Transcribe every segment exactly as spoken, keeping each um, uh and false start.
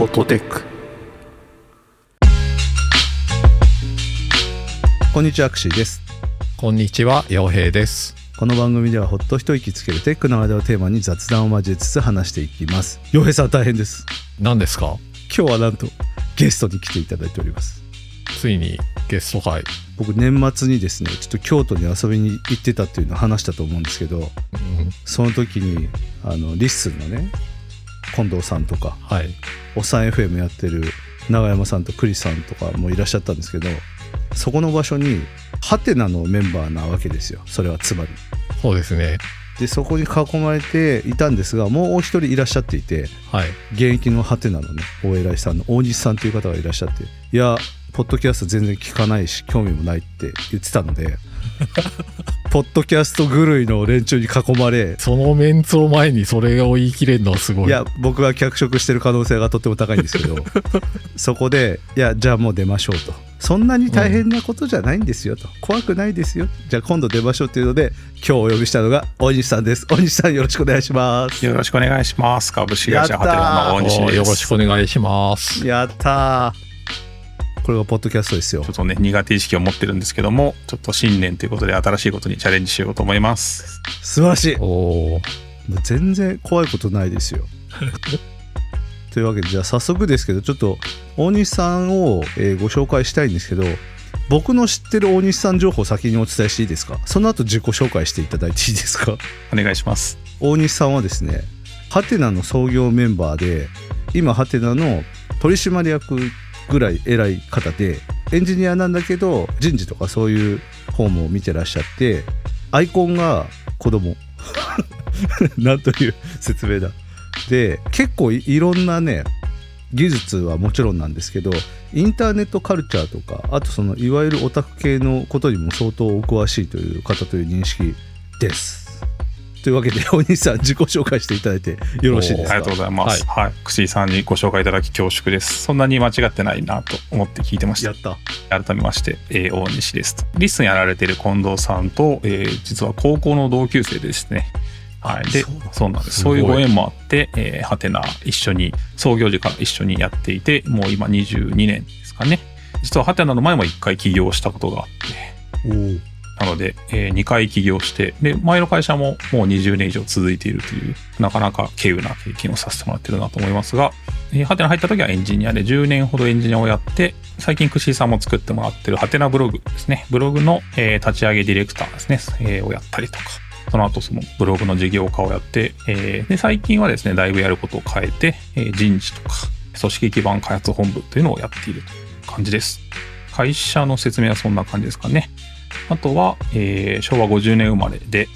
フォトテック。こんにちは、アクシーです。こんにちは、陽平です。この番組ではほっと一息つけるテックの間をテーマに雑談を交えつつ話していきます。陽平さん、大変です。何ですか？今日はなんとゲストに来ていただいております。ついにゲスト会。僕、年末にですね、ちょっと京都に遊びに行ってたっていうのを話したと思うんですけど、うん、その時にあのリッスンのね、近藤さんとか、はい、おっさん エフエム やってる永山さんと栗さんとかもいらっしゃったんですけど、そこの場所にハテナのメンバーなわけですよ。それはつまりそうですね。でそこに囲まれていたんですが、もう一人いらっしゃっていて、はい、現役のハテナのね、お偉いさんの大西さんという方がいらっしゃって、いやポッドキャスト全然聞かないし興味もないって言ってたのでポッドキャスト狂いの連中に囲まれ、そのメンツを前にそれを言い切れるのはすごい。いや僕は脚色してる可能性がとっても高いんですけどそこでいやじゃあもう出ましょうと、そんなに大変なことじゃないんですよと、うん、怖くないですよ、じゃあ今度出ましょうというので、今日お呼びしたのが大西さんです。大西さん、よろしくお願いします。よろしくお願いします。株式会社ハテナの大西です。よろしくお願いします。やったー。これがポッドキャストですよ。ちょっとね、苦手意識を持ってるんですけども、ちょっと新年ということで新しいことにチャレンジしようと思います。素晴らしい。お全然怖いことないですよというわけで、じゃあ早速ですけど、ちょっと大西さんを、えー、ご紹介したいんですけど、僕の知ってる大西さん情報を先にお伝えしていいですか？その後自己紹介していただいていいですか？お願いします。大西さんはですね、ハテナの創業メンバーで、今ハテナの取締役ぐらい偉い方で、エンジニアなんだけど人事とかそういう方も見てらっしゃって、アイコンが子供なんという説明だ。で結構いろんなね、技術はもちろんなんですけど、インターネットカルチャーとか、あとそのいわゆるオタク系のことにも相当お詳しいという方という認識です。というわけで、大西さん、自己紹介していただいてよろしいですか？ありがとうございます、はいはい、くしーさんにご紹介いただき恐縮です。そんなに間違ってないなと思って聞いてました。やった。改めまして、えー、大西ですと。リッスンやられている近藤さんと、えー、実は高校の同級生ですね。はい、で そうなんです。そうなんです。そういうご縁もあって、えー、ハテナ一緒に創業時から一緒にやっていて、もう今にじゅうにねんですかね。実はハテナの前もいっかい起業したことがあって、おーなので、えー、にかい起業して、で前の会社ももうにじゅうねん以上続いているという、なかなか稀有な経験をさせてもらってるなと思いますが、ハテナ入った時はエンジニアでじゅうねんほどエンジニアをやって、最近くしーさんも作ってもらってるハテナブログですね、ブログの、えー、立ち上げディレクターですね、えー、をやったりとか、その後そのブログの事業化をやって、えー、で最近はですね、だいぶやることを変えて、えー、人事とか組織基盤開発本部というのをやっているという感じです。会社の説明はそんな感じですかね。あとは、えー、昭和ごじゅうねん生まれで、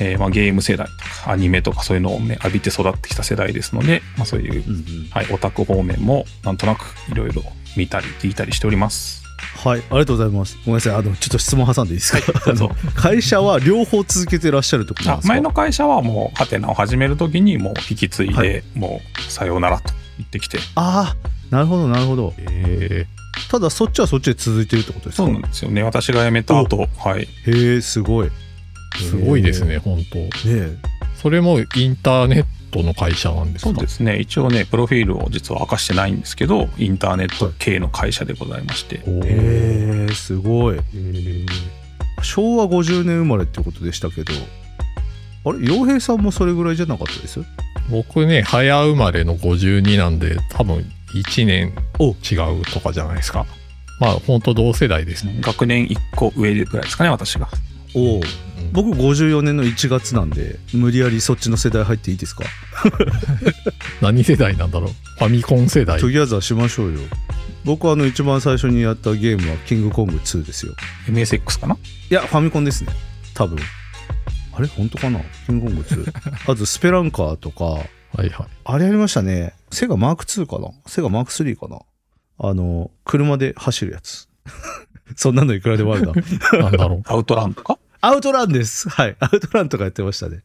えーまあ、ゲーム世代とかアニメとかそういうのを、ね、浴びて育ってきた世代ですので、まあ、そういう、うんうんはい、オタク方面もなんとなくいろいろ見たり聞いたりしております。はい、ありがとうございます。ごめんなさい、あのちょっと質問挟んでいいですか？はい、あの会社は両方続けてらっしゃるってことなんですか？前の会社はもうハテナを始めるときにもう引き継いで、はい、もうさようならと言ってきて、ああなるほどなるほど、えーただそっちはそっちで続いてるってことですか？そうなんですよね。私が辞めた後、はい。へえ、すごい。すごいですね、本当。ねえ。それもインターネットの会社なんですか？そうですね。一応ね、プロフィールを実は明かしてないんですけど、インターネット系の会社でございまして。はい、へえ、すごい。昭和ごじゅうねん生まれってことでしたけど、あれ、洋平さんもそれぐらいじゃなかったです？僕ね、早生まれのごじゅうになんで、多分いちねん違うとかじゃないですか。まあ本当同世代ですね。学年いっこ上ぐらいですかね、私が。おお、うん、僕ごじゅうよねんのいちがつなんで、無理やりそっちの世代入っていいですか？何世代なんだろう。ファミコン世代。トゥギャザーしましょうよ。僕はあの一番最初にやったゲームはキングコングツーですよ。 エムエスエックス かな。いやファミコンですね、多分。あれ本当かな、キングコングツー。あとスペランカーとか、はいはい、あれやりましたね。セガマークツーかな、セガマークスリーかな、あの車で走るやつそんなのいくらでもあるななんだろう。アウトランとか。アウトランです。はい、アウトランとかやってましたね。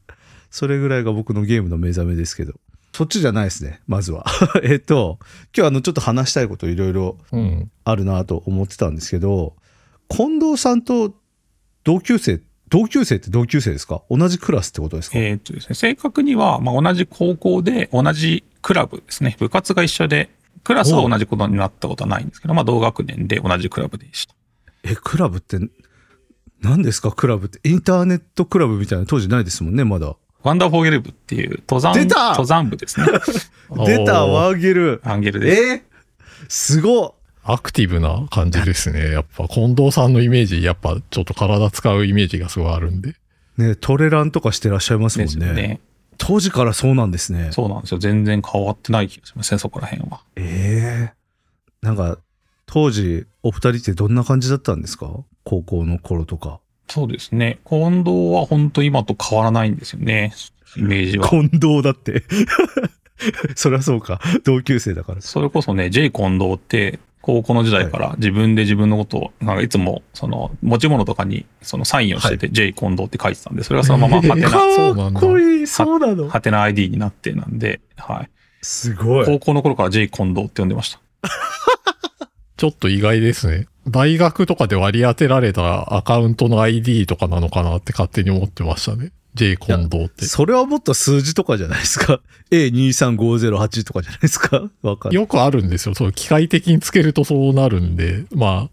それぐらいが僕のゲームの目覚めですけど、そっちじゃないですね、まずはえっと今日あのちょっと話したいこといろいろあるなと思ってたんですけど、うん、近藤さんと同級生って同級生って同級生ですか？同じクラスってことですか？えーっとですね、正確には、まあ、同じ高校で同じクラブですね、部活が一緒でクラスは同じことになったことはないんですけど、まあ、同学年で同じクラブでした。え、クラブって何ですか？クラブってインターネットクラブみたいな当時ないですもんね、まだ。ワンダーフォーゲル部っていう登山登山部ですね。出たワーゲル。ワーゲルです。えー、すごっ。アクティブな感じですね。やっぱ近藤さんのイメージ、やっぱちょっと体使うイメージがすごいあるんで。ね、トレランとかしてらっしゃいますもんね。ね、当時からそうなんですね。そうなんですよ。全然変わってない気がしますね、そこら辺は。ええー。なんか当時お二人ってどんな感じだったんですか？高校の頃とか。そうですね。近藤は本当今と変わらないんですよね、イメージは。近藤だって。そりゃそうか。同級生だから。それこそね、J 近藤って高校の時代から自分で自分のことを、なんかいつもその持ち物とかにそのサインをしてて、はい、J 近藤って書いてたんで、それがそのままハテナ、かっこいい、そうなの。ハテナ アイディー になってなんで、はい。すごい。高校の頃から J 近藤って呼んでました。ちょっと意外ですね。大学とかで割り当てられたアカウントの アイディー とかなのかなって勝手に思ってましたね。J 近藤って。それはもっと数字とかじゃないですか。エーにーさんごーぜろはち とかじゃないですか。わかる。よくあるんですよ。そう、機械的につけるとそうなるんで、まあ、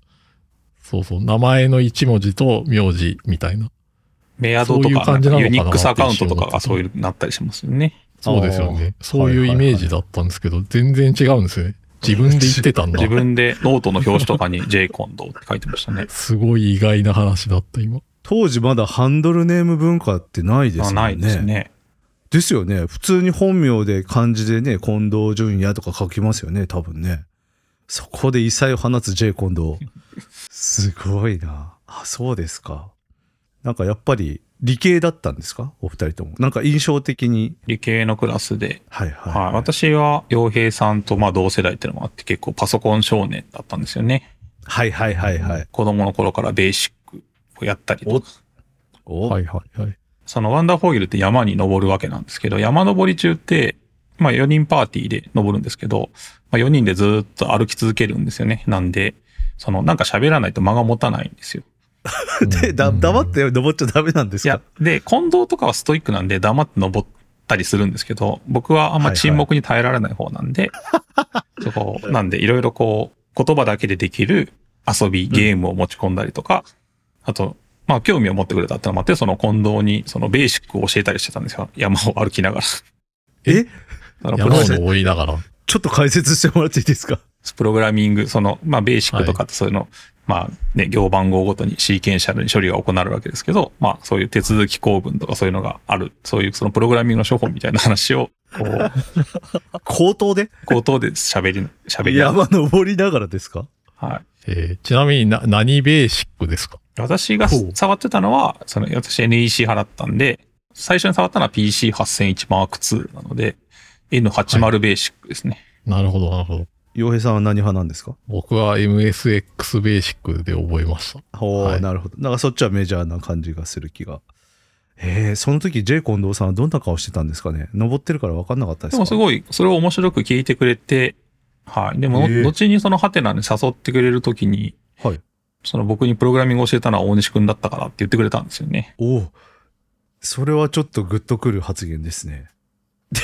そうそう、名前のいち文字と名字みたいな。メアドとか、ユニックスアカウントとかがそういうなったりしますよね。そうですよね。そういうイメージだったんですけど、全然違うんですよね。自分で言ってたんだ。自分でノートの表紙とかに J 近藤って書いてましたね。すごい意外な話だった今。当時まだハンドルネーム文化ってないですよね。ないですね。ですよね。普通に本名で漢字でね、近藤淳也とか書きますよね、多分ね。そこで異彩を放つ J 近藤。すごいな。あ、そうですか。なんかやっぱり理系だったんですか、お二人とも。なんか印象的に理系のクラスで、はいはいはいはい、私は陽平さんとまあ同世代っていうのもあって結構パソコン少年だったんですよね。はいはいはいはい。子供の頃からベーシックをやったりとか。おお、はいはいはい。そのワンダーフォーゲルって山に登るわけなんですけど、山登り中ってまあよにんパーティーで登るんですけど、まあ、よにんでずっと歩き続けるんですよね。なんでそのなんか喋らないと間が持たないんですよ。で、だ、黙って登っちゃダメなんですか？いや、で、近藤とかはストイックなんで黙って登ったりするんですけど、僕はあんま沈黙に耐えられない方なんで、はいはい、そこ、なんでいろいろこう、言葉だけでできる遊び、ゲームを持ち込んだりとか、うん、あと、まあ、興味を持ってくれたってのもあって、その近藤に、そのベーシックを教えたりしてたんですよ。山を歩きながら。え？山を登りながら。ちょっと解説してもらっていいですか？プログラミング、その、まあ、ベーシックとかってそういうの、はい、まあ、ね、行番号ごとにシーケンシャルに処理が行われるわけですけど、まあ、そういう手続き構文とかそういうのがある、そういうそのプログラミングの処方みたいな話を、こう。口頭で口頭で喋り、喋りながら。山登りながらですか？はい。えー、ちなみにな、何ベーシックですか？私が触ってたのは、その、私 エヌイーシー 派だったんで、最初に触ったのは ピーシーはちせんいちマークツー なので、エヌはちじゅう ベーシックですね。はい、なるほど、なるほど。洋平さんは何派なんですか？僕は エムエスエックス ベーシックで覚えました。おお、はい、なるほど。なんかそっちはメジャーな感じがする気が。へえ、その時 J 近藤さんはどんな顔してたんですかね？登ってるから分かんなかったですか？でもすごい、それを面白く聞いてくれて、はい。でも、後にそのハテナに誘ってくれる時に、はい。その僕にプログラミングを教えたのは大西くんだったからって言ってくれたんですよね。おお、それはちょっとグッとくる発言ですね。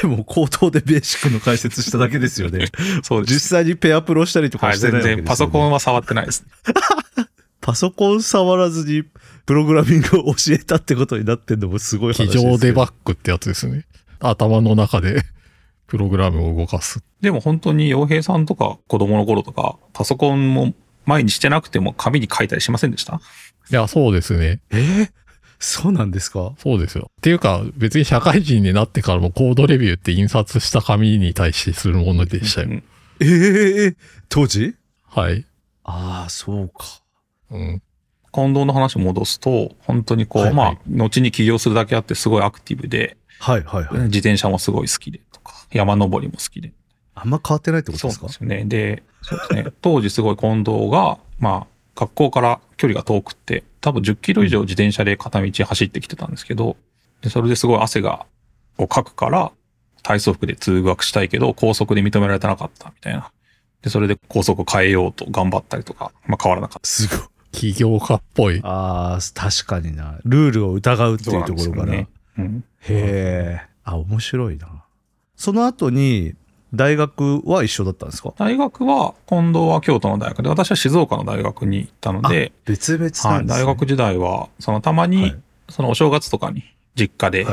でも口頭でベーシックの解説しただけですよね。そうです。実際にペアプロしたりとかしてないわけですよね。はい、全然パソコンは触ってないです、ね。パソコン触らずにプログラミングを教えたってことになってんのもすごい話ですよね。机上デバッグってやつですね。頭の中でプログラムを動かす。でも本当に洋平さんとか子供の頃とかパソコンも前にしてなくても紙に書いたりしませんでした？いや、そうですね。えーそうなんですか？そうですよ。っていうか、別に社会人になってからもコードレビューって印刷した紙に対してするものでしたよ。うん、ええー、当時？はい。ああ、そうか。うん。近藤の話を戻すと、本当にこう、はいはい、まあ、後に起業するだけあってすごいアクティブで、はいはいはい。自転車もすごい好きでとか、山登りも好きで。あんま変わってないってことですか？そうですよね。で、そうですね。当時すごい近藤が、まあ、学校から距離が遠くって、多分じゅっキロ以上自転車で片道走ってきてたんですけど、でそれですごい汗がをかくから体操服で通学したいけど高速で認められてなかったみたいな。でそれで高速を変えようと頑張ったりとか、まあ変わらなかった。すごい起業家っぽい。ああ確かにな。ルールを疑うっていうところから。そうなんですよね。うん、へえ。あ面白いな。その後に大学は一緒だったんですか？大学は近藤は京都の大学で、私は静岡の大学に行ったので別々なんですね。はい、大学時代はそのたまにそのお正月とかに実家で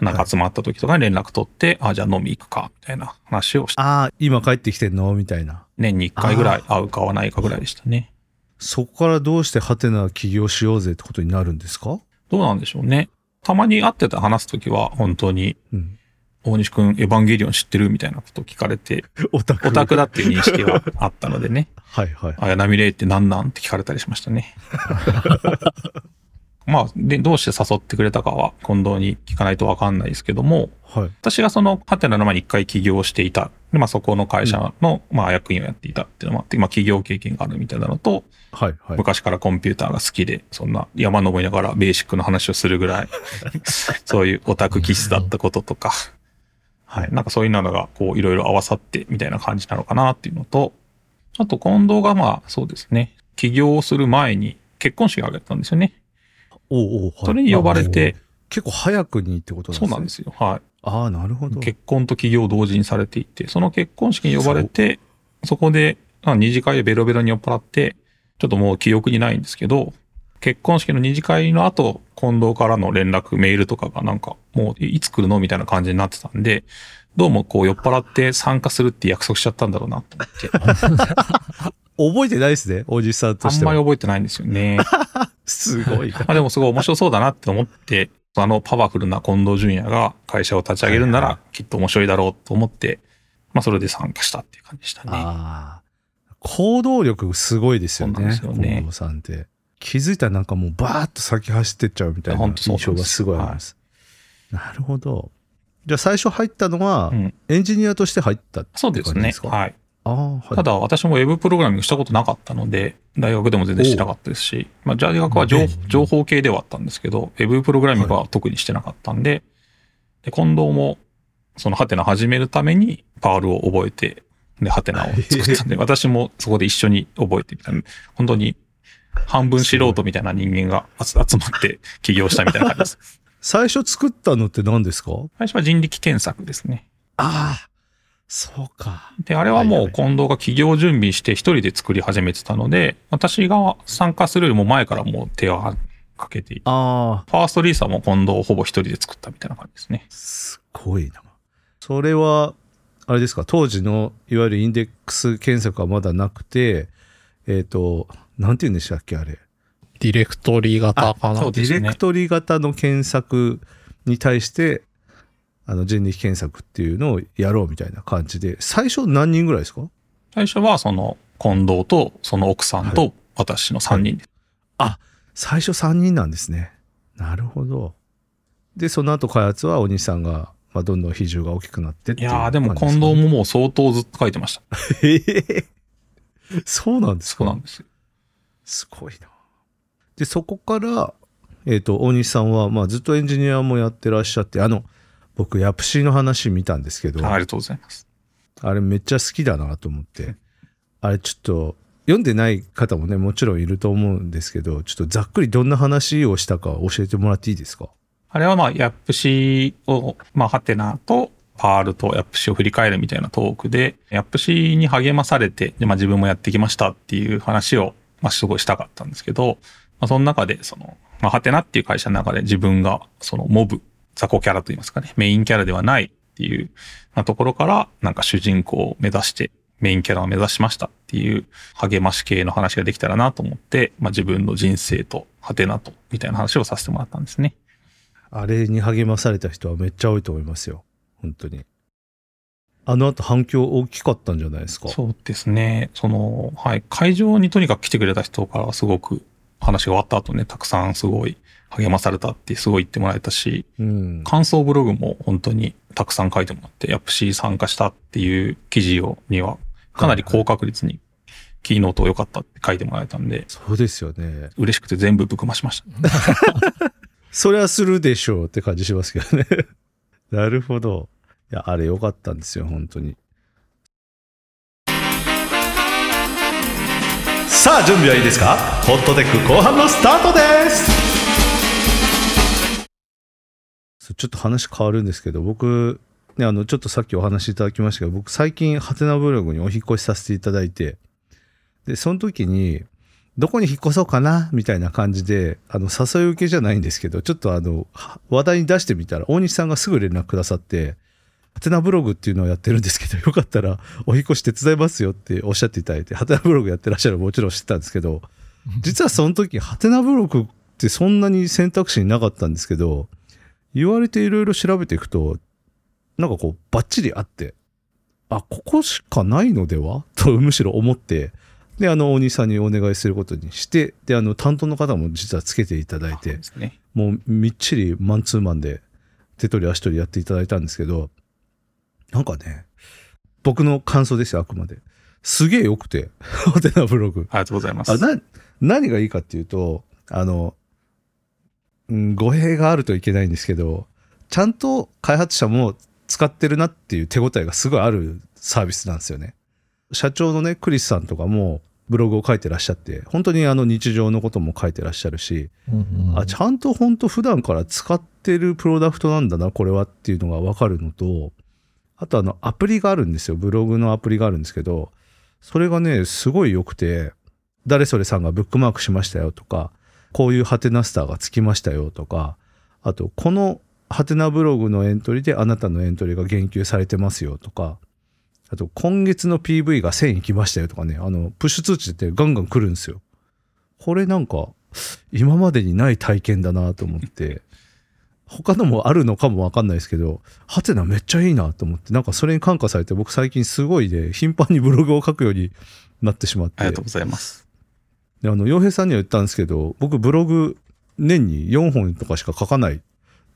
なんか集まった時とかに連絡取って、はいはい、あじゃあ飲み行くかみたいな話をして、あ今帰ってきてんのみたいな、年にいっかいぐらい会うか会わないかぐらいでしたね。そこからどうしてハテナ起業しようぜってことになるんですか？どうなんでしょうね。たまに会ってた話すときは本当に、うん、大西くんエヴァンゲリオン知ってるみたいなことを聞かれてオタク、オタクだっていう認識はあったのでねはいはい、綾波レイってなんなんって聞かれたりしましたねまあでどうして誘ってくれたかは近藤に聞かないと分かんないですけども、はい、私がそのハテナの前に一回起業していたで、まあ、そこの会社の、うん、まあ役員をやっていたっていうのもあって、まあ、起業経験があるみたいなのと、はいはい、昔からコンピューターが好きでそんな山登りながらベーシックの話をするぐらいそういうオタク気質だったこととか、はい、なんかそういうのがこういろいろ合わさってみたいな感じなのかなっていうのと、あと近藤がまあそうですね、起業をする前に結婚式を挙げたんですよね。おうおう、はい、それに呼ばれて、結構早くにってことなんですね。そうなんですよ。はい。ああ、なるほど。結婚と起業を同時にされていて、その結婚式に呼ばれて、そ, そこで二次会でベロベロに酔っ払って、ちょっともう記憶にないんですけど、結婚式の二次会の後、近藤からの連絡、メールとかがなんか、もういつ来るのみたいな感じになってたんで、どうもこう酔っ払って参加するって約束しちゃったんだろうなと思って。覚えてないですね、おじさんとしては。あんまり覚えてないんですよね。すごい。まあでもすごい面白そうだなって思って、あのパワフルな近藤純也が会社を立ち上げるならきっと面白いだろうと思って、まあそれで参加したっていう感じでしたね。ああ。行動力すごいですよね。そうなんですよね。近藤さんって。気づいたらなんかもうバーッと先走ってっちゃうみたいな印象がすごいあります。はい、なるほど。じゃあ最初入ったのは、うん、エンジニアとして入ったって感じですか？そうですね。はい。あはい、ただ私もウェブプログラミングしたことなかったので大学でも全然してなかったですし、まあ、大学は 情, 情報系ではあったんですけどウェブプログラミングは特にしてなかったんで、はい、で近藤もそのハテナ始めるためにパールを覚えてでハテナを作ったんで私もそこで一緒に覚えてみたいな、本当に半分素人みたいな人間が集まって起業したみたいな感じです最初作ったのって何ですか？最初は人力検索ですね。ああそうか。で、あれはもう近藤が起業準備して一人で作り始めてたので、私が参加するよりも前からもう手をかけていて、あファーストリースはもう近藤をほぼ一人で作ったみたいな感じですね。すごいな。それは、あれですか、当時のいわゆるインデックス検索はまだなくて、えっと、なんて言うんでしたっけ、あれ。ディレクトリ型かな。そうですね。ディレクトリ型の検索に対して、あの人力検索っていうのをやろうみたいな感じで、最初何人ぐらいですか？最初はその近藤とその奥さんと私のさんにんです。はいはい、あ、最初さんにんなんですね。なるほど。でその後開発はお兄さんが、まあ、どんどん比重が大きくなってっていう感じですかね。いやーでも近藤ももう相当ずっと書いてました。ええー、そうなんですか？そうなんです。すごいな。でそこからえっと大西さんはまあずっとエンジニアもやってらっしゃって、あの僕ヤプシーの話見たんですけど、ありがとうございます。あれめっちゃ好きだなと思って、あれちょっと読んでない方もねもちろんいると思うんですけど、ちょっとざっくりどんな話をしたか教えてもらっていいですか？あれはまあヤプシーをまあハテナとパールとヤプシーを振り返るみたいなトークで、ヤプシーに励まされてで、まあ、自分もやってきましたっていう話をまあすごいしたかったんですけど、まあ、その中でそのまあハテナっていう会社の中で自分がそのモブ雑魚キャラといいますかね、メインキャラではないっていうところからなんか主人公を目指してメインキャラを目指しましたっていう励まし系の話ができたらなと思って、まあ、自分の人生とハテナとみたいな話をさせてもらったんですね。あれに励まされた人はめっちゃ多いと思いますよ。本当にあの後反響大きかったんじゃないですか？そうですね。その、はい、会場にとにかく来てくれた人からすごく話が終わった後ね、たくさんすごい励まされたってすごい言ってもらえたし、うん、感想ブログも本当にたくさん書いてもらって、ヤプシー参加したっていう記事をにはかなり高確率にキーノート良かったって書いてもらえたんで、そうですよね。嬉しくて全部ぶくましました。それはするでしょうって感じしますけどね。なるほど。いやあれ良かったんですよ本当に。さあ準備はいいですか？ホットテック後半のスタートです。ちょっと話変わるんですけど、僕ね、あのちょっとさっきお話しいただきましたけど、僕最近ハテナブログにお引越しさせていただいて、でその時にどこに引っ越そうかなみたいな感じで、あの誘い受けじゃないんですけど、ちょっとあの話題に出してみたら大西さんがすぐ連絡くださって、ハテナブログっていうのをやってるんですけど、よかったらお引越し手伝いますよっておっしゃっていただいて、ハテナブログやってらっしゃるのもちろん知ってたんですけど、実はその時ハテナブログってそんなに選択肢になかったんですけど、言われていろいろ調べていくと、なんかこうバッチリあって、あ、ここしかないのではとむしろ思って、であの大西さんにお願いすることにして、であの担当の方も実はつけていただいて、ね、もうみっちりマンツーマンで手取り足取りやっていただいたんですけど、なんかね、僕の感想ですよ、あくまで。すげえ良くて、ハテナブログ。ありがとうございます。あな何がいいかっていうと、あの、うん、語弊があるといけないんですけど、ちゃんと開発者も使ってるなっていう手応えがすごいあるサービスなんですよね。社長のね、クリスさんとかもブログを書いてらっしゃって、本当にあの日常のことも書いてらっしゃるし、うんうん、あ、ちゃんと本当普段から使ってるプロダクトなんだな、これはっていうのが分かるのと、あとあのアプリがあるんですよ。ブログのアプリがあるんですけど、それがね、すごい良くて、誰それさんがブックマークしましたよとか、こういうハテナスターがつきましたよとか、あとこのハテナブログのエントリーであなたのエントリーが言及されてますよとか、あと今月の ピーブイ がせんいきましたよとかね、あのプッシュ通知ってガンガン来るんですよ。これなんか今までにない体験だなと思って、他のもあるのかも分かんないですけど、ハテナめっちゃいいなと思って、なんかそれに感化されて、僕最近すごいね、頻繁にブログを書くようになってしまって。ありがとうございます。で、あの陽平さんには言ったんですけど、僕ブログ年によんほんとかしか書かない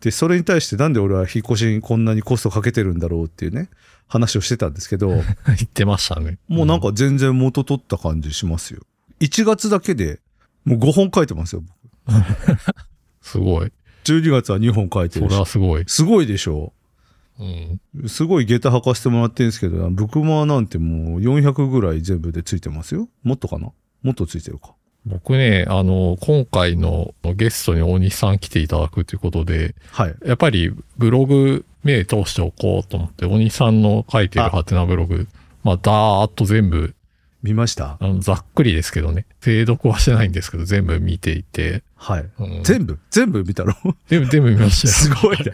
で、それに対してなんで俺は引っ越しにこんなにコストかけてるんだろうっていうね、話をしてたんですけど言ってましたね、うん、もうなんか全然元取った感じしますよ。いちがつだけでもうごほん書いてますよ僕すごい。じゅうにがつはにほん書いてるし。それはすごい。すごいでしょ、うん、すごい下駄履かせてもらってるんですけど、ブクマなんてもうよんひゃくぐらい全部でついてますよ。もっとかな、もっとついてるか。僕ね、あの今回のゲストに大西さん来ていただくということで、はい、やっぱりブログ目通しておこうと思って、大西さんの書いてるハテナブログ、まあ、だーっと全部見ました。あのざっくりですけどね、精読はしてないんですけど全部見ていて、はい、うん、全部全部見たの全部全部見ましたすごいね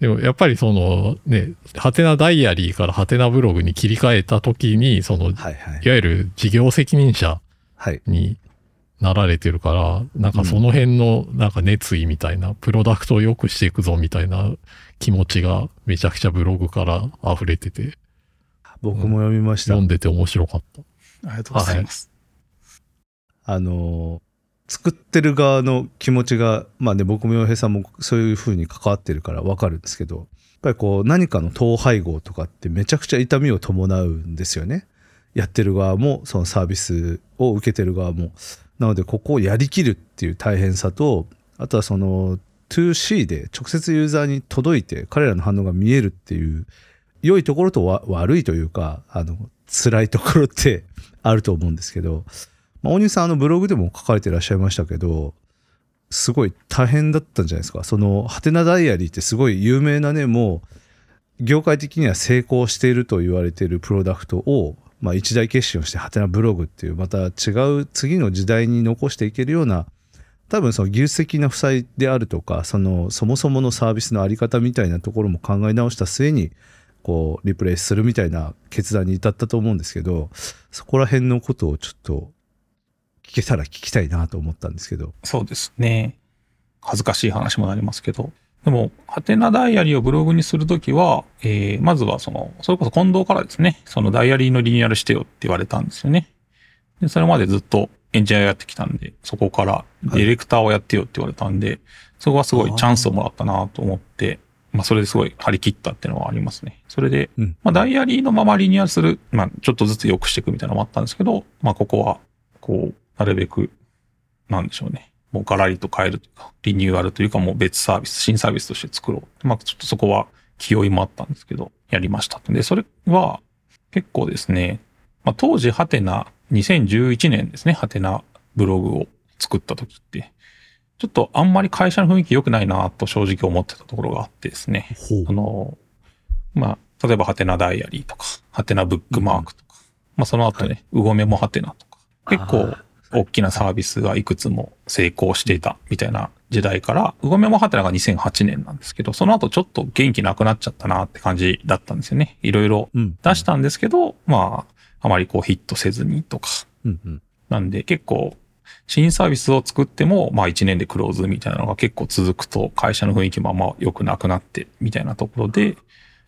でもやっぱりそのね、ハテナダイアリーからハテナブログに切り替えた時に、その、はいはい、いわゆる事業責任者になられてるから、はい、なんかその辺のなんか熱意みたいな、うん、プロダクトを良くしていくぞみたいな気持ちがめちゃくちゃブログから溢れてて。僕も読みました、うん。読んでて面白かった。ありがとうございます。はい、あの作ってる側の気持ちが、まあね、僕も洋平さんもそういう風に関わってるから分かるんですけど、やっぱりこう何かの統廃合とかってめちゃくちゃ痛みを伴うんですよね。やってる側もそのサービスを受けてる側も。なのでここをやりきるっていう大変さと、あとはその ツーシー で直接ユーザーに届いて彼らの反応が見えるっていう。良いところとわ悪いというか、あの辛いところってあると思うんですけど、まあ、大西さんあのブログでも書かれてらっしゃいましたけど、すごい大変だったんじゃないですか。そのハテナダイアリーってすごい有名なね、もう業界的には成功していると言われているプロダクトを、まあ、一大決心をしてハテナブログっていうまた違う次の時代に残していけるような、多分その技術的な負債であるとか、そのそもそものサービスのあり方みたいなところも考え直した末にこうリプレイするみたいな決断に至ったと思うんですけど、そこら辺のことをちょっと聞けたら聞きたいなと思ったんですけど。そうですね、恥ずかしい話もなりますけど、でもハテナダイアリーをブログにするときは、えー、まずはそのそれこそ近藤からですね、そのダイアリーのリニューアルしてよって言われたんですよね。でそれまでずっとエンジニアやってきたんで、そこからディレクターをやってよって言われたんで、はい、そこはすごいチャンスをもらったなと思って、まあそれですごい張り切ったっていうのはありますね。それで、うん、まあダイアリーのままリニューアルする、まあちょっとずつ良くしていくみたいなのもあったんですけど、まあここは、こう、なるべく、なんでしょうね。もうガラリと変えるというか、リニューアルというかもう別サービス、新サービスとして作ろう。まあちょっとそこは気負いもあったんですけど、やりました。で、それは結構ですね、まあ当時ハテナ、にせんじゅういちねんですね、ハテナブログを作った時って、ちょっとあんまり会社の雰囲気良くないなと正直思ってたところがあってですね。あの、まあ、例えばハテナダイアリーとか、ハテナブックマークとか、うん、まあその後ね、うごめもハテナとか、結構大きなサービスがいくつも成功していたみたいな時代から、うごめもハテナがにせんはちねんなんですけど、その後ちょっと元気なくなっちゃったなって感じだったんですよね。いろいろ出したんですけど、うん、まあ、あまりこうヒットせずにとか。うんうん、なんで結構、新サービスを作っても、まあいちねんでクローズみたいなのが結構続くと、会社の雰囲気もあんま良くなくなって、みたいなところで、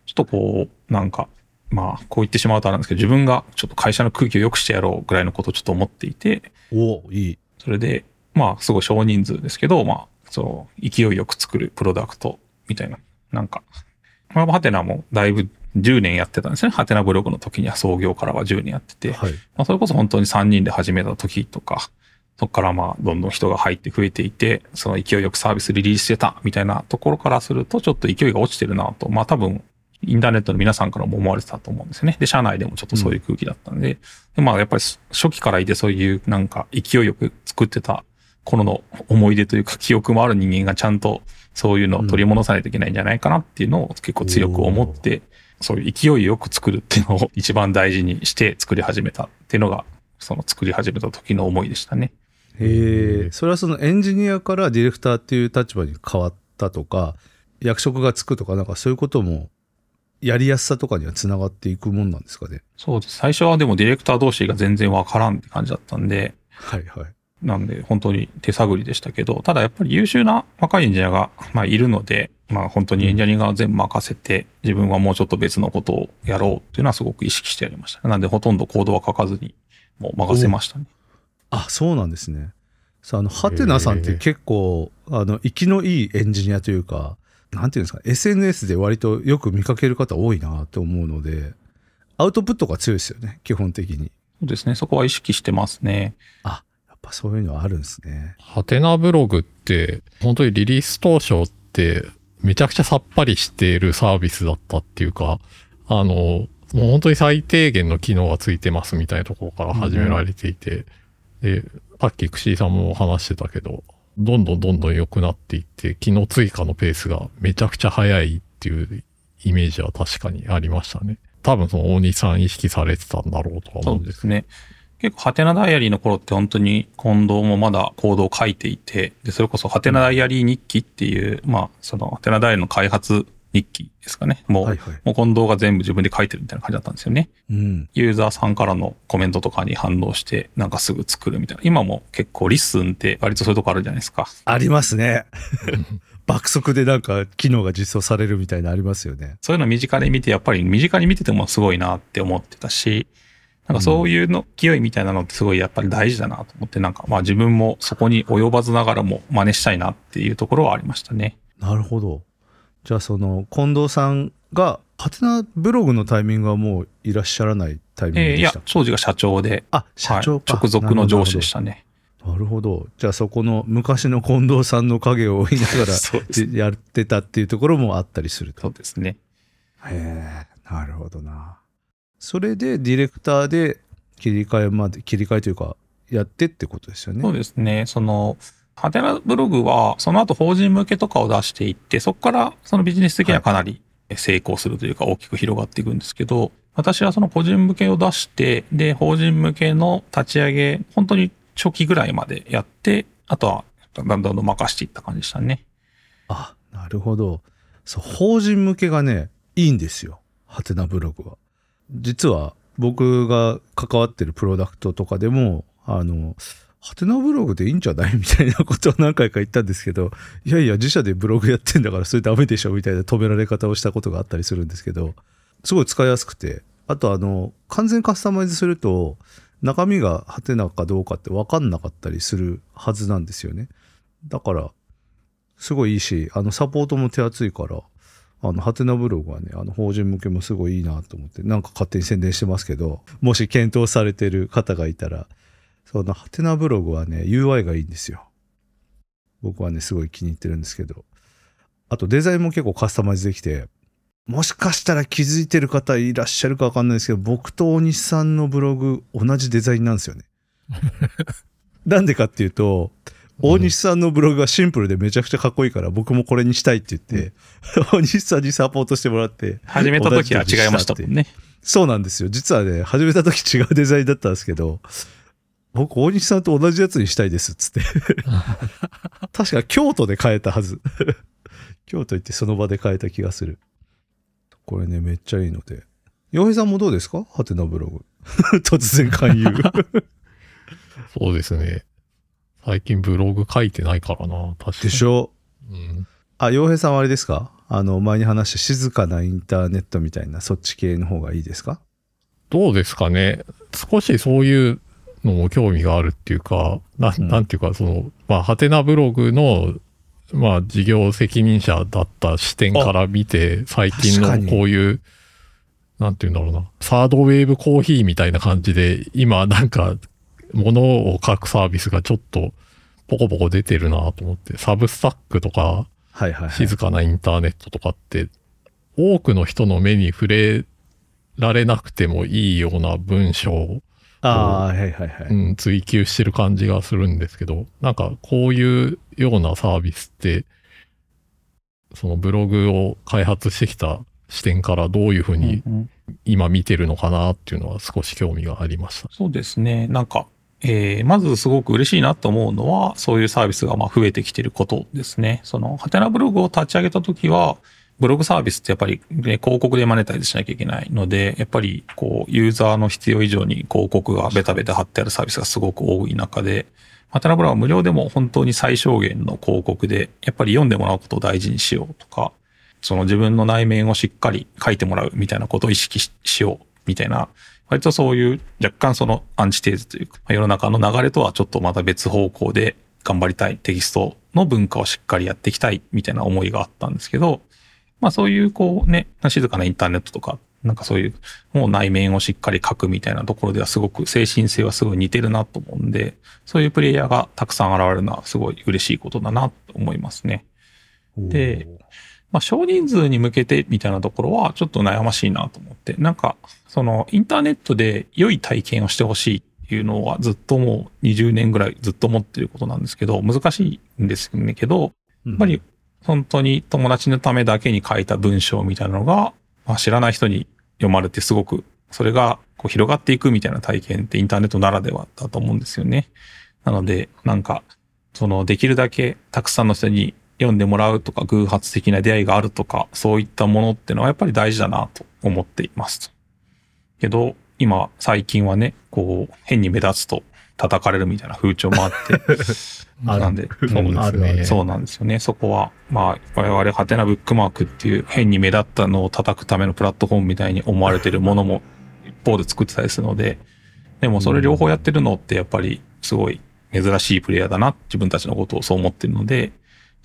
ちょっとこう、なんか、まあ、こう言ってしまうとあれなんですけど、自分がちょっと会社の空気を良くしてやろうぐらいのことをちょっと思っていて、おー、いい。それで、まあ、すごい少人数ですけど、まあ、そう、勢いよく作るプロダクト、みたいな、なんか、まあ、ハテナもだいぶじゅうねんやってたんですね。ハテナブログの時には創業からはじゅうねんやってて、はい、まあ、それこそ本当にさんにんで始めた時とか、そこからまあ、どんどん人が入って増えていて、その勢いよくサービスリリースしてたみたいなところからすると、ちょっと勢いが落ちてるなと、まあ多分、インターネットの皆さんからも思われてたと思うんですよね。で、社内でもちょっとそういう空気だったんで、うん、でまあやっぱり初期からいてそういうなんか勢いよく作ってた頃の思い出というか記憶もある人間がちゃんとそういうのを取り戻さないといけないんじゃないかなっていうのを結構強く思って、うん、そういう勢いよく作るっていうのを一番大事にして作り始めたっていうのが、その作り始めた時の思いでしたね。へえ、それはそのエンジニアからディレクターっていう立場に変わったとか、役職がつくとか、なんかそういうこともやりやすさとかにはつながっていくもんなんですかね。そうです。最初はでもディレクター同士が全然わからんって感じだったんで、はいはい。なんで本当に手探りでしたけど、ただやっぱり優秀な若いエンジニアがまあいるので、まあ本当にエンジニアが全部任せて、自分はもうちょっと別のことをやろうっていうのはすごく意識してやりました。なんでほとんどコードは書かずにもう任せましたね。あ、そうなんですね。さあ、あのハテナさんって結構あの生きのいいエンジニアというか。なんていうんですか、 エスエヌエス で割とよく見かける方多いなと思うので、アウトプットが強いですよね、基本的に。そうですね、そこは意識してますね。あ、やっぱそういうのはあるんですね。ハテナブログって本当にリリース当初ってめちゃくちゃさっぱりしているサービスだったっていうか、あのもう本当に最低限の機能がついてますみたいなところから始められていて、うん、でさっきクシーさんも話してたけど、どんどんどんどん良くなっていって、機能追加のペースがめちゃくちゃ早いっていうイメージは確かにありましたね。多分その大西さん意識されてたんだろうとは思うんですけど。そうですね。結構ハテナダイアリーの頃って本当に近藤もまだコードを書いていて、で、それこそハテナダイアリー日記っていう、まあそのハテナダイアリーの開発日記ですかね。もう、はいはい、もう近藤が全部自分で書いてるみたいな感じだったんですよね。うん、ユーザーさんからのコメントとかに反応して、なんかすぐ作るみたいな。今も結構リッスンって割とそういうとこあるじゃないですか。ありますね。爆速でなんか機能が実装されるみたいなありますよね。そういうの身近で見て、やっぱり身近に見ててもすごいなって思ってたし、なんかそういうの勢いみたいなのってすごいやっぱり大事だなと思って、なんかまあ自分もそこに及ばずながらも真似したいなっていうところはありましたね。なるほど。じゃあその近藤さんがハテナブログのタイミングはもういらっしゃらないタイミングでしたか？えー、いや、庄司が社長で、あ、社長か、はい、直属の上司でしたね。なるほど。じゃあそこの昔の近藤さんの影を追いながらやってたっていうところもあったりすると。そうですね。へえ、なるほどな。それでディレクターで切り替えまで切り替えというかやってってことですよね。そうですね。そのハテナブログはその後法人向けとかを出していって、そこからそのビジネス的にはかなり成功するというか大きく広がっていくんですけど、私はその個人向けを出して、で法人向けの立ち上げ本当に初期ぐらいまでやって、あとはだんだんどんどん任していった感じでしたね。あ、なるほど。そう、法人向けがねいいんですよ、ハテナブログは。実は僕が関わってるプロダクトとかでもあのハテナブログでいいんじゃないみたいなことを何回か言ったんですけど、いやいや自社でブログやってんだからそれダメでしょみたいな止められ方をしたことがあったりするんですけど、すごい使いやすくて、あとあの完全カスタマイズすると中身がハテナかどうかって分かんなかったりするはずなんですよね。だからすごいいいし、あのサポートも手厚いから、あのハテナブログはね、あの法人向けもすごいいいなと思って、なんか勝手に宣伝してますけど、もし検討されてる方がいたら、そのハテナブログはね ユーアイ がいいんですよ。僕はねすごい気に入ってるんですけど、あとデザインも結構カスタマイズできて、もしかしたら気づいてる方いらっしゃるかわかんないですけど、僕と大西さんのブログ同じデザインなんですよね。なんでかっていうと、大西さんのブログがシンプルでめちゃくちゃかっこいいから僕もこれにしたいって言って、うん、大西さんにサポートしてもらって始めた時は違いましたもんね。そうなんですよ。実はね、始めた時違うデザインだったんですけど、僕大西さんと同じやつにしたいですっつって確か京都で変えたはず京都行ってその場で変えた気がする。これねめっちゃいいので、洋平さんもどうですか、ハテナブログ突然勧誘そうですね、最近ブログ書いてないからな。確かにでしょ、うん、あ、洋平さんはあれですか、あの前に話した静かなインターネットみたいなそっち系の方がいいですか。どうですかね、少しそういうのも興味があるっていうか、な、なんていうか、その、まあ、ハテナブログの、まあ、事業責任者だった視点から見て、最近のこういう、なんていうんだろうな、サードウェーブコーヒーみたいな感じで、今、なんか、物を書くサービスがちょっと、ポコポコ出てるなと思って、サブスタックとか、はいはいはい、静かなインターネットとかって、多くの人の目に触れられなくてもいいような文章を、あはいはいはいうん、追求してる感じがするんですけど、なんかこういうようなサービスって、そのブログを開発してきた視点からどういうふうに今見てるのかなっていうのは少し興味がありました。そうですね。なんか、えー、まずすごく嬉しいなと思うのは、そういうサービスがまあ増えてきてることですね。そのハテナブログを立ち上げたときは、ブログサービスってやっぱり、ね、広告でマネタイズしなきゃいけないので、やっぱりこうユーザーの必要以上に広告がベタベタ貼ってあるサービスがすごく多い中で、ハテナブログは無料でも本当に最小限の広告で、やっぱり読んでもらうことを大事にしようとか、その自分の内面をしっかり書いてもらうみたいなことを意識 し, しようみたいな、割とそういう若干そのアンチテーズというか、世の中の流れとはちょっとまた別方向で頑張りたい、テキストの文化をしっかりやっていきたいみたいな思いがあったんですけど、まあそういうこうね、静かなインターネットとか、なんかそういうもう内面をしっかり書くみたいなところではすごく精神性はすごい似てるなと思うんで、そういうプレイヤーがたくさん現れるのはすごい嬉しいことだなと思いますね。で、まあ少人数に向けてみたいなところはちょっと悩ましいなと思って、なんかそのインターネットで良い体験をしてほしいっていうのはずっともうにじゅうねんぐらいずっと思ってることなんですけど、難しいんですけど、やっぱり、うん本当に友達のためだけに書いた文章みたいなのが、まあ、知らない人に読まれてすごくそれがこう広がっていくみたいな体験ってインターネットならではだと思うんですよね。なのでなんかそのできるだけたくさんの人に読んでもらうとか偶発的な出会いがあるとかそういったものってのはやっぱり大事だなと思っています。けど今最近はねこう変に目立つと叩かれるみたいな風潮もあってなんでそうなんですよね。そこはまあ我々ハテナブックマークっていう変に目立ったのを叩くためのプラットフォームみたいに思われてるものも一方で作ってたりするので、でもそれ両方やってるのってやっぱりすごい珍しいプレイヤーだな、自分たちのことをそう思ってるので、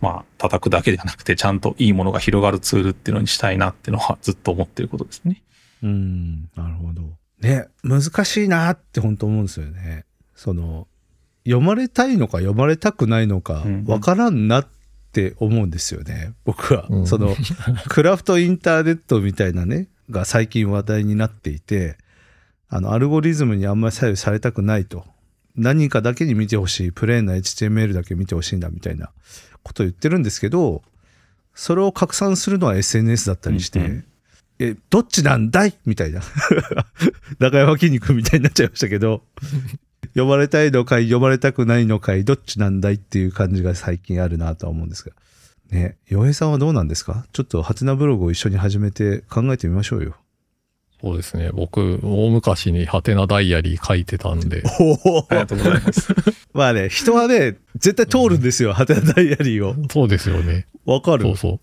まあ叩くだけではなくてちゃんといいものが広がるツールっていうのにしたいなっていうのはずっと思ってることですね。うーん、なるほどね。難しいなって本当思うんですよね。その読まれたいのか読まれたくないのか分からんなって思うんですよね、うんうん、僕は、うん、そのクラフトインターネットみたいなねが最近話題になっていて、あのアルゴリズムにあんまり左右されたくないと、何かだけに見てほしい、プレーンな エイチティーエムエル だけ見てほしいんだみたいなことを言ってるんですけど、それを拡散するのは エスエヌエス だったりして、うんうんえどっちなんだいみたいな中山筋肉みたいになっちゃいましたけど呼ばれたいのかい呼ばれたくないのかいどっちなんだいっていう感じが最近あるなとは思うんですがね。洋平さんはどうなんですか、ちょっとハテナブログを一緒に始めて考えてみましょうよ。そうですね、僕大昔にハテナダイアリー書いてたんでおありがとうございますまあね、人はね絶対通るんですよ、うん、ハテナダイアリーを。そうですよね、わかる。そうそう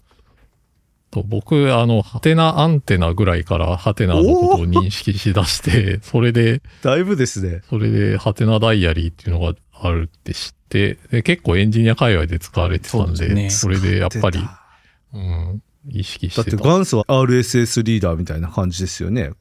と、僕あのハテナアンテナぐらいからハテナのことを認識しだして、それでだいぶですね、それでハテナダイアリーっていうのがあるって知って、で結構エンジニア界隈で使われてたん で, そ, で、ね、それでやっぱり、うん、意識してた。だって元祖は アールエスエス リーダーみたいな感じですよね。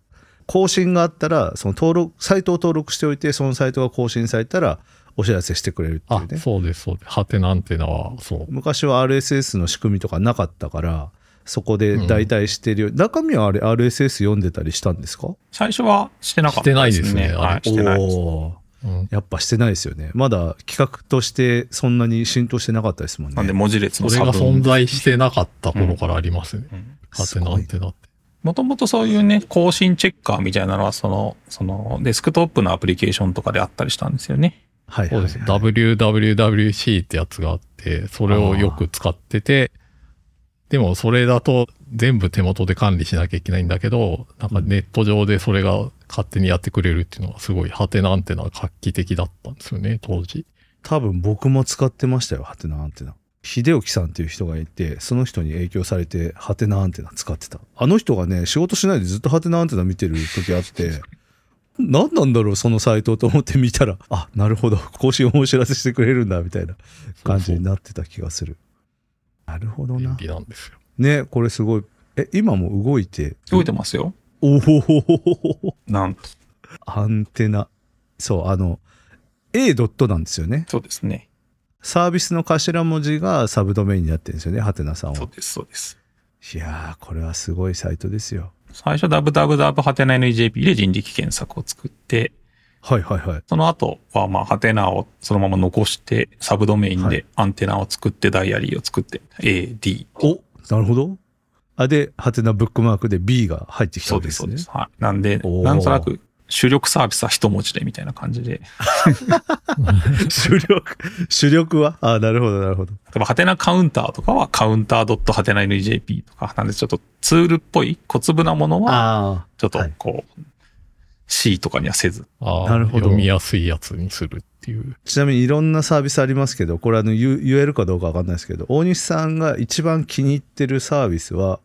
更新があったらその登録サイトを登録しておいて、そのサイトが更新されたらお知らせしてくれるっていうね。あそうですそうです。ハテナアンテナはそう昔は アールエスエス の仕組みとかなかったからそこで代替してるよ、うん、中身はあれ アールエスエス 読んでたりしたんですか。最初はしてなかったですね。してないですね。はい、してないです。やっぱしてないですよね。まだ企画としてそんなに浸透してなかったですもんね。なんで文字列の差分それが存在してなかった頃からありますね。ハテナってなってもともとそういうね更新チェッカーみたいなのはそのそのデスクトップのアプリケーションとかであったりしたんですよね。はいはいはい、そうです。 ダブリューダブリューダブリューシー ってやつがあってそれをよく使ってて、でもそれだと全部手元で管理しなきゃいけないんだけど、なんかネット上でそれが勝手にやってくれるっていうのがすごいハテナアンテナが画期的だったんですよね当時。多分僕も使ってましたよハテナアンテナ。秀興さんっていう人がいて、その人に影響されてハテナアンテナ使ってた。あの人がね仕事しないでずっとハテナアンテナ見てる時あって何なんだろうそのサイトと思って見たら、あ、なるほど更新をお知らせしてくれるんだみたいな感じになってた気がする。そうそう、なるほどな。便利なんですよね、これすごい。え、今も動いて動いてますよ。おお、なんとアンテナ、そうあの A ドットなんですよね。そうですね。サービスの頭文字がサブドメインになってるんですよね、ハテナさんは。そうですそうです。いやーこれはすごいサイトですよ。最初 ダブダブダブ ハテナ エヌイージェーピー で人力検索を作って、はいはいはい。その後はまあハテナをそのまま残してサブドメインでアンテナを作ってダイアリーを作って、はい、エーディー。お、なるほど。あでハテナブックマークで B が入ってきたんですね。そうですそうです。はい。なんでなんとなく。主力サービスは一文字でみたいな感じで主力主力はあ、なるほどなるほど。例えばハテナカウンターとかはカウンタードットハテナ エヌイージェーピー とかなんでちょっとツールっぽい小粒なものはちょっとこう、はい、C とかにはせず、あ、なるほど、読みやすいやつにするっていう。ちなみにいろんなサービスありますけど、これあの 言, 言えるかどうかわかんないですけど、大西さんが一番気に入ってるサービスは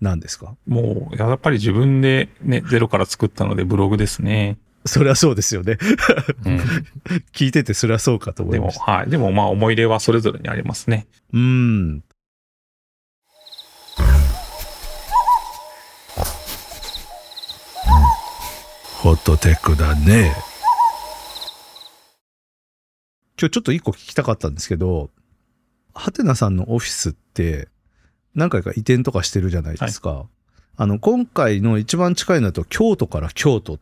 何ですか？もうやっぱり自分でねゼロから作ったのでブログですね。そりゃそうですよね、うん、聞いててそりゃそうかと思いました。でも、はい、でもまあ思い入れはそれぞれにありますね。うーん、ホットテックだね。今日ちょっと一個聞きたかったんですけど、ハテナさんのオフィスって何回か移転とかしてるじゃないですか、はい、あの今回の一番近いのだと京都から京都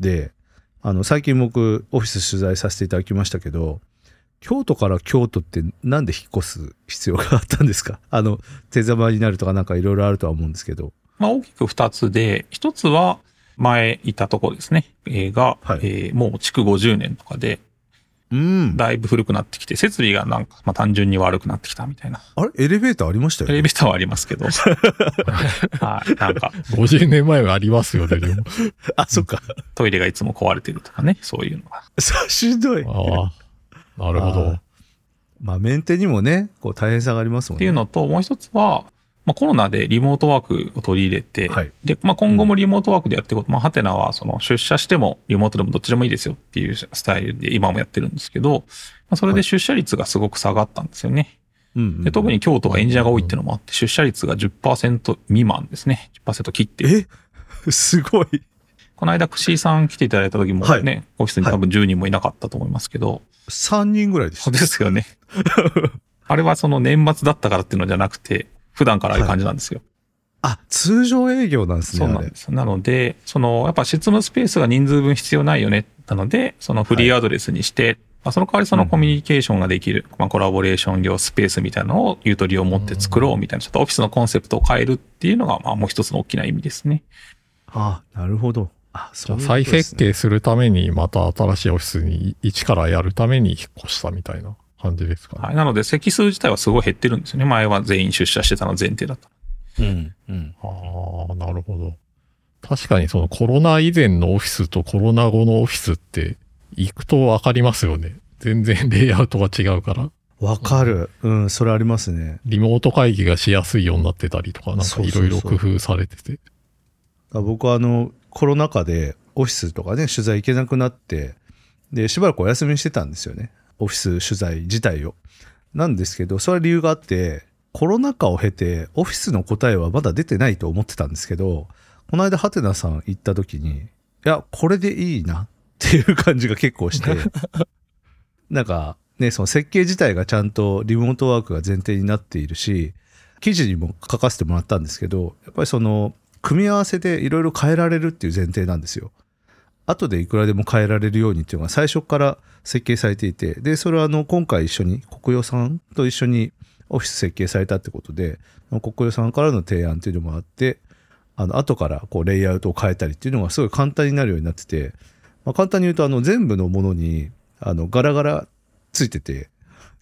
で、あの最近僕オフィス取材させていただきましたけど、京都から京都ってなんで引っ越す必要があったんですか？あの手狭になるとかなんかいろいろあるとは思うんですけど、まあ、大きくふたつで、ひとつは前いたとこですね、えー、が、はい、えー、もう築ごじゅうねんとかで、うん、だいぶ古くなってきて設備がなんか、まあ、単純に悪くなってきたみたいな。あれエレベーターありましたよね。エレベーターはありますけどはい、なんかごじゅうねんまえはありますよねでもあ、そっか、トイレがいつも壊れてるとかね、そういうのがしんどい。ああ、なるほど。あ、まあメンテにもねこう大変さがありますもんねっていうのと、もう一つは、まあ、コロナでリモートワークを取り入れて、はい、で、まあ、今後もリモートワークでやっていこうと、まあ、ハテナはその出社してもリモートでもどっちでもいいですよっていうスタイルで今もやってるんですけど、まあ、それで出社率がすごく下がったんですよね、はい、で特に京都はエンジニアが多いっていうのもあって出社率が じゅっパーセント 未満ですね。 じゅっパーセント 切ってる。え、すごい。この間串井さん来ていただいた時もね、はい、オフィスに多分じゅうにんもいなかったと思いますけど、はい、さんにんぐらいでした。そうですよねあれはその年末だったからっていうのじゃなくて普段からああいう感じなんですよ、はい、あ、通常営業なんですね。そうなんです。なのでそのやっぱ執務スペースが人数分必要ないよね、なのでそのフリーアドレスにして、はい、まあ、その代わりそのコミュニケーションができる、うん、まあ、コラボレーション用スペースみたいなのをゆとりを持って作ろうみたいな、ちょっとオフィスのコンセプトを変えるっていうのが、まあ、もう一つの大きな意味ですね。ああ、なるほど。あ、そういうことですね。再設計するためにまた新しいオフィスに一からやるために引っ越したみたいな感じですかね。はい、なので席数自体はすごい減ってるんですよね。前は全員出社してたの前提だった。うんうん。ああ、なるほど。確かにそのコロナ以前のオフィスとコロナ後のオフィスって行くとわかりますよね。全然レイアウトが違うから。わかる。うん、それありますね。リモート会議がしやすいようになってたりとか、なんかいろいろ工夫されてて。そうそうそう。僕はあのコロナ禍でオフィスとかね取材行けなくなって、でしばらくお休みしてたんですよね。オフィス取材自体をなんですけど、それは理由があって、コロナ禍を経てオフィスの答えはまだ出てないと思ってたんですけど、この間ハテナさん行った時に、いやこれでいいなっていう感じが結構してなんかね、その設計自体がちゃんとリモートワークが前提になっているし、記事にも書かせてもらったんですけど、やっぱりその組み合わせでいろいろ変えられるっていう前提なんですよ。後でいくらでも変えられるようにっていうのが最初から設計されていて、でそれはあの今回一緒に国与さんと一緒にオフィス設計されたってことで、国与さんからの提案っていうのもあって、あの後からこうレイアウトを変えたりっていうのがすごい簡単になるようになってて、まあ、簡単に言うとあの全部のものにあのガラガラついてて、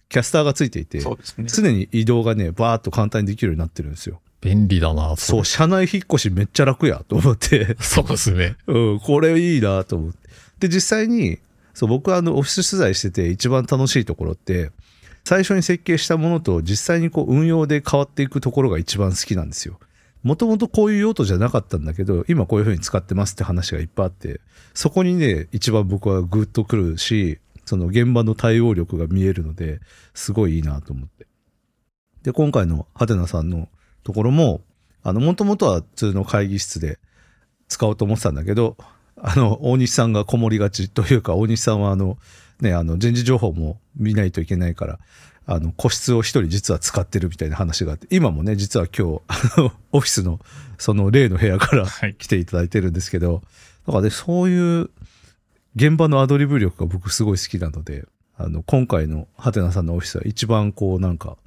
キャスターがついていて、そうですね、常に移動がねバーっと簡単にできるようになってるんですよ。便利だな。そう、車内引っ越しめっちゃ楽やと思ってそうですね、うん、これいいなと思って。で実際にそう、僕はあのオフィス取材してて一番楽しいところって、最初に設計したものと実際にこう運用で変わっていくところが一番好きなんですよ。もともとこういう用途じゃなかったんだけど、今こういう風に使ってますって話がいっぱいあって、そこにね一番僕はグッとくるし、その現場の対応力が見えるのですごいいいなと思って。で今回のハテナさんのところも、あの元々は普通の会議室で使おうと思ってたんだけど、あの大西さんがこもりがちというか、大西さんはあの、ね、あの人事情報も見ないといけないから、あの個室を一人実は使ってるみたいな話があって、今もね実は今日オフィスのその例の部屋から来ていただいてるんですけど、だからね、そういう現場のアドリブ力が僕すごい好きなので、あの今回のハテナさんのオフィスは一番こうなんか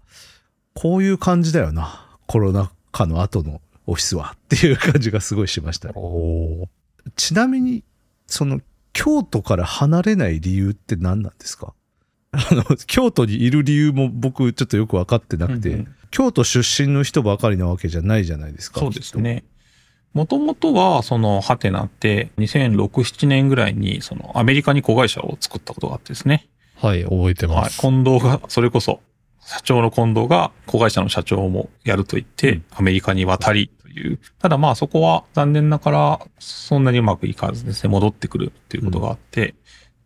こういう感じだよな、コロナ禍の後のオフィスはっていう感じがすごいしました、ね、お。ちなみにその京都から離れない理由って何なんですか？あの京都にいる理由も僕ちょっとよく分かってなくて、うんうん、京都出身の人ばかりなわけじゃないじゃないですか。そうですね。もともとはそのハテナってにせんろく、ななねんぐらいにそのアメリカに子会社を作ったことがあってですね。はい、覚えてます。はい、近藤がそれこそ社長の近藤が子会社の社長もやると言ってアメリカに渡りという。ただまあそこは残念ながらそんなにうまくいかずですね、戻ってくるっていうことがあって、うん、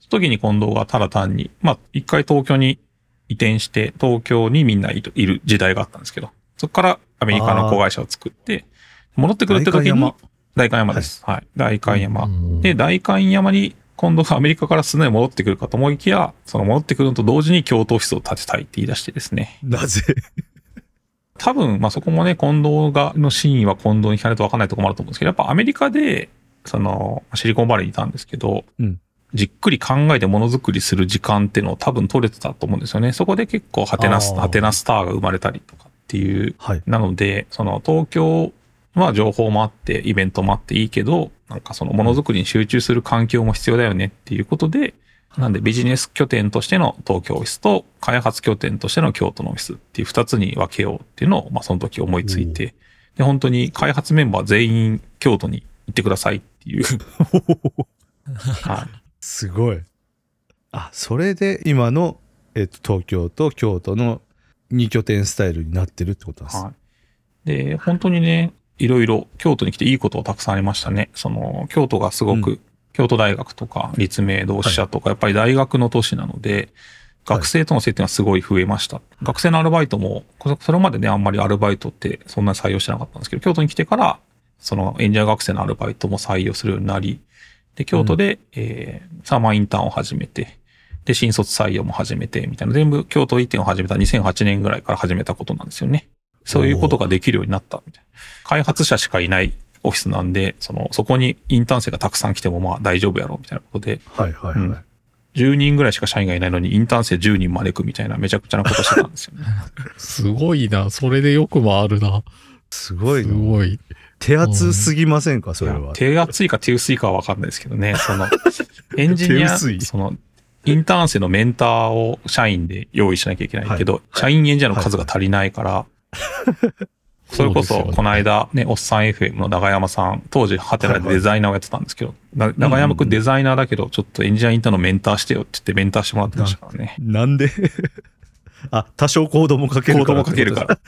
その時に近藤がただ単に、まあ一回東京に移転して東京にみんないる時代があったんですけど、そこからアメリカの子会社を作って、戻ってくるって時に代官山です。はい。はい、代官山。うん、で、代官山に今度アメリカからすんなり戻ってくるかと思いきや、その戻ってくるのと同時に京都オフィスを建てたいって言い出してですね。なぜ多分、まあ、そこもね、近藤が、の真意は近藤に聞かれると分かんないところもあると思うんですけど、やっぱアメリカで、その、シリコンバレーにいたんですけど、うん、じっくり考えてものづくりする時間っていうのを多分取れてたと思うんですよね。そこで結構ハテナス、ハテナスターが生まれたりとかっていう。はい、なので、その東京、まあ情報もあってイベントもあっていいけど、なんかそのものづくりに集中する環境も必要だよねっていうことで、なんでビジネス拠点としての東京オフィスと開発拠点としての京都のオフィスっていう二つに分けようっていうのを、まあその時思いついて、で、本当に開発メンバー全員京都に行ってくださいっていう、はい。すごい。あ、それで今の、えっと、東京と京都の二拠点スタイルになってるってことなんです。はい。で、本当にね、いろいろ京都に来ていいことはたくさんありましたね。その京都がすごく、うん、京都大学とか立命同志社とか、はい、やっぱり大学の都市なので学生との接点はすごい増えました、はい、学生のアルバイトもそれまでねあんまりアルバイトってそんなに採用してなかったんですけど、京都に来てからそのエンジニア学生のアルバイトも採用するようになり、で京都で、うんえー、サマーインターンを始めて、で新卒採用も始めてみたいな、全部京都移転を始めたにせんはちねんぐらいから始めたことなんですよね。そういうことができるようになったみたいな。開発者しかいないオフィスなんで、その、そこにインターン生がたくさん来てもまあ大丈夫やろうみたいなことで。はいはいはい。うん、じゅうにんぐらいしか社員がいないのにインターン生じゅうにん招くみたいなめちゃくちゃなことしてたんですよね。すごいな。それでよく回るな。すごい。すごい。手厚すぎませんか、それは。手厚いか手薄いかはわかんないですけどね。その、エンジニア、その、インターン生のメンターを社員で用意しなきゃいけないけど、はい、社員エンジニアの数が足りないから、はいはいそれこそこの間 ね, ねおっさん エフエム の永山さん、当時ハテナでデザイナーをやってたんですけど、はいはい、永山くんデザイナーだけどちょっとエンジニアインターンのメンターしてよって言ってメンターしてもらってましたからね。 な, なんであ、多少コードも書けるからコードも書けるから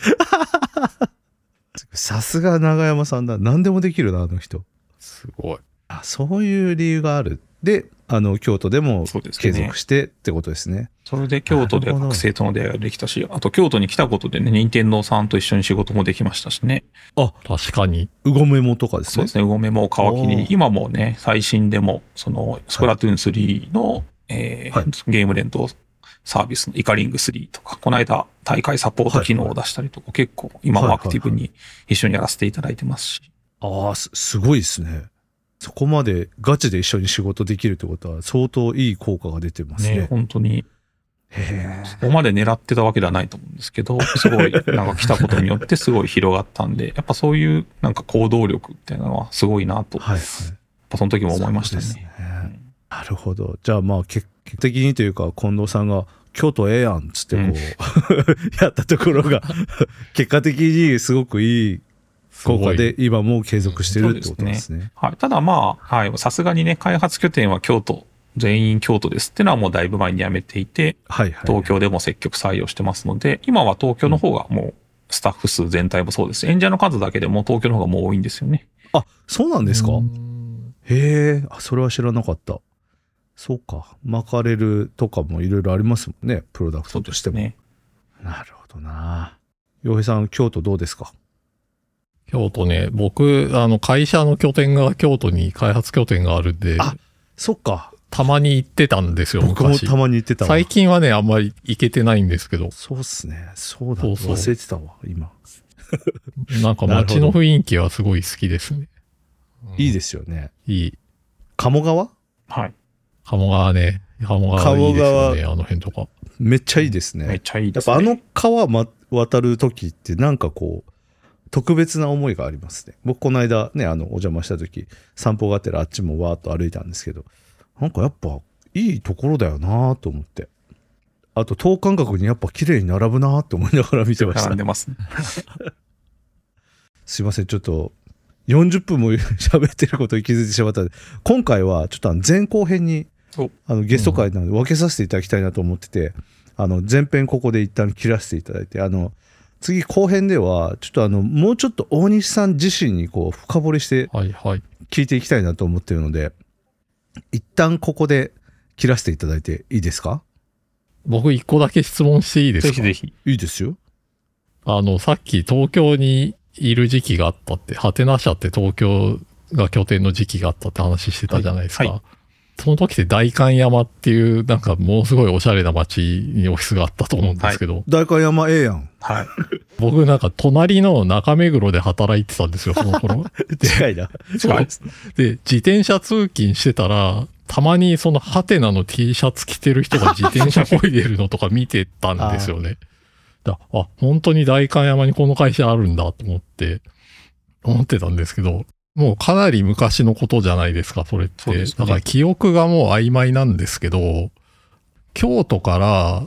さすが永山さんだ。何でもできるなあの人、すごい。あ、そういう理由がある。で、あの京都でも継続してってことですね。それで京都で学生との出会いができたし、あと京都に来たことでね、任天堂さんと一緒に仕事もできましたしね。あ、確かに。うごめもとかですね。そうですね、うごめもを皮切りに、今もね、最新でも、その、スプラトゥーンスリーの、はいえーはい、ゲーム連動サービスのイカリングスリーとか、この間大会サポート機能を出したりとか、はい、結構今もアクティブに一緒にやらせていただいてますし。はいはいはい、ああ、すごいですね。そこまでガチで一緒に仕事できるってことは相当いい効果が出てますね。ね、本当に。へ、そこまで狙ってたわけではないと思うんですけど、すごいなんか来たことによってすごい広がったんで、やっぱそういうなんか行動力みたいなのはすごいなと、はいはい、やっぱその時も思いました ね, そうですね、うん、なるほど。じゃあまあ結果的にというか近藤さんが京都ええやんっつってこう、うん、やったところが結果的にすごくいい効果で今もう継続してるってことですね。はい、ただまあさすがにね、開発拠点は京都、全員京都ですってのはもうだいぶ前にやめていて、はいはいはい、東京でも積極採用してますので、今は東京の方がもうスタッフ数全体もそうです、演者の数だけでも東京の方がもう多いんですよね。あ、そうなんですか。へえ、それは知らなかった。そうか、巻かれるとかもいろいろありますもんね、プロダクトとしても、ね、なるほどな。洋平さん、京都どうですか？京都ね、僕あの会社の拠点が京都に開発拠点があるんで、あ、そっか、たまに行ってたんですよ。僕もたまに行ってたわ。最近はね、あんまり行けてないんですけど。そうっすね。そうだ。そうそう、忘れてたわ、今。なんか街の雰囲気はすごい好きですね。うん、いいですよね。いい。鴨川？はい。鴨川ね。鴨川いいですよね。あの辺とか。めっちゃいいですね。めっちゃいいですね。やっぱあの川、ま、渡るときってなんかこう、特別な思いがありますね。僕この間ね、あの、お邪魔したとき、散歩がてらあっちもわーっと歩いたんですけど、なんかやっぱいいところだよなと思って、あと等間隔にやっぱ綺麗に並ぶなと思いながら見てました。並んでますね。すいません、ちょっとよんじゅっぷんも喋ってることに気づいてしまったので、今回はちょっと前後編にあのゲスト会なので分けさせていただきたいなと思ってて、あの前編ここで一旦切らせていただいて、あの次後編ではちょっとあのもうちょっと大西さん自身にこう深掘りして聞いていきたいなと思っているので、はいはい、一旦ここで切らせていただいていいですか？僕一個だけ質問していいですか？ぜひぜひ。いいですよ。あのさっき東京にいる時期があったって、ハテナ社って東京が拠点の時期があったって話してたじゃないですか、はいはい、その時って代官山っていうなんかものすごいおしゃれな街にオフィスがあったと思うんですけど、はい、代官山ええやん、はい、僕なんか隣の中目黒で働いてたんですよ、その頃。近いな。近いですね。で、自転車通勤してたら、たまにそのハテナの T シャツ着てる人が自転車こいでるのとか見てたんですよね。だ、あ、本当に代官山にこの会社あるんだと思って、思ってたんですけど、もうかなり昔のことじゃないですか、それって。そうですね。だから記憶がもう曖昧なんですけど、京都から、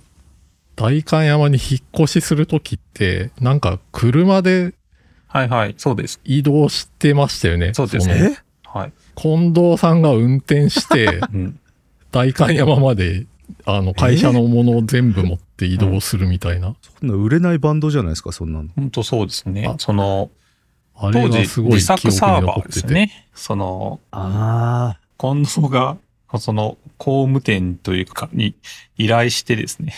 代官山に引っ越しするときって、なんか車で、はいはい、そうです。移動してましたよね。そうですね。はい。近藤さんが運転して、うん、代官山まで、あの、会社のものを全部持って移動するみたいな。うん、そんな売れないバンドじゃないですか、そんなの。ほんとそうですね。その、当時、自作サーバーですね。その、ああ。近藤が、その、工務店というかに依頼してですね、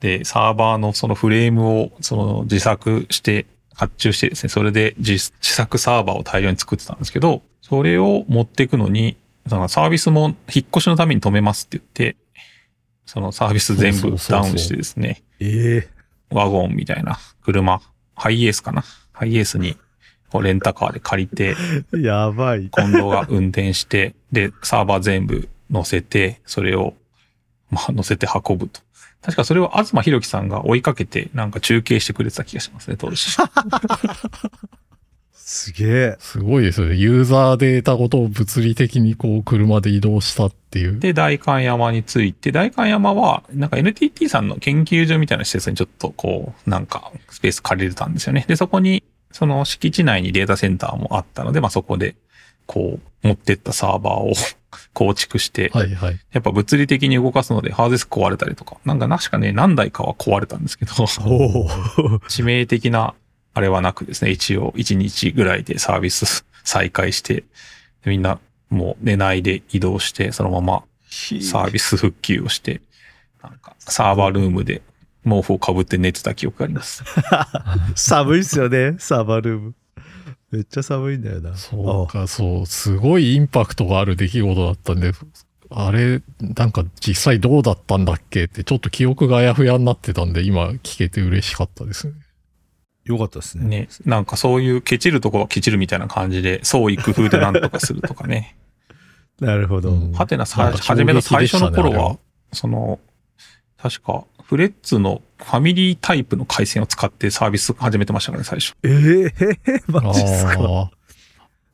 で、サーバーのそのフレームをその自作して発注してですね、それで 自, 自作サーバーを大量に作ってたんですけど、それを持っていくのに、そのサービスも引っ越しのために止めますって言って、そのサービス全部ダウンしてですね、そうそうそうそう、えー、ワゴンみたいな車、ハイエースかな、ハイエースにこうレンタカーで借りて、やばい。近藤が運転して、で、サーバー全部乗せて、それをまあ乗せて運ぶと。確かそれを東博樹さんが追いかけてなんか中継してくれてた気がしますね、当時。すげえ。すごいですよね。ユーザーで得たことを物理的にこう車で移動したっていう。で、代官山について、代官山はなんか エヌティーティー さんの研究所みたいな施設にちょっとこうなんかスペース借りれたんですよね。で、そこにその敷地内にデータセンターもあったので、まあそこでこう持ってったサーバーを構築して、はいはい、やっぱ物理的に動かすのでハードディスク壊れたりとか、なんか確かね何台かは壊れたんですけど、致命的なあれはなくですね、一応いちにちぐらいでサービス再開して、みんなもう寝ないで移動してそのままサービス復旧をして、なんかサーバールームで毛布をかぶって寝てた記憶があります。寒いっすよね、サーバールーム。めっちゃ寒いんだよな。そうか、そう。すごいインパクトがある出来事だったんで、あれ、なんか実際どうだったんだっけって、ちょっと記憶があやふやになってたんで、今聞けて嬉しかったですね。よかったですね。ね。なんかそういうケチるとこはケチるみたいな感じで、創意工夫でなんとかするとかね。なるほど。ハテナ初めの最初の頃は、ね、その確かフレッツのファミリータイプの回線を使ってサービス始めてましたからね最初。ええー、マジっすか。は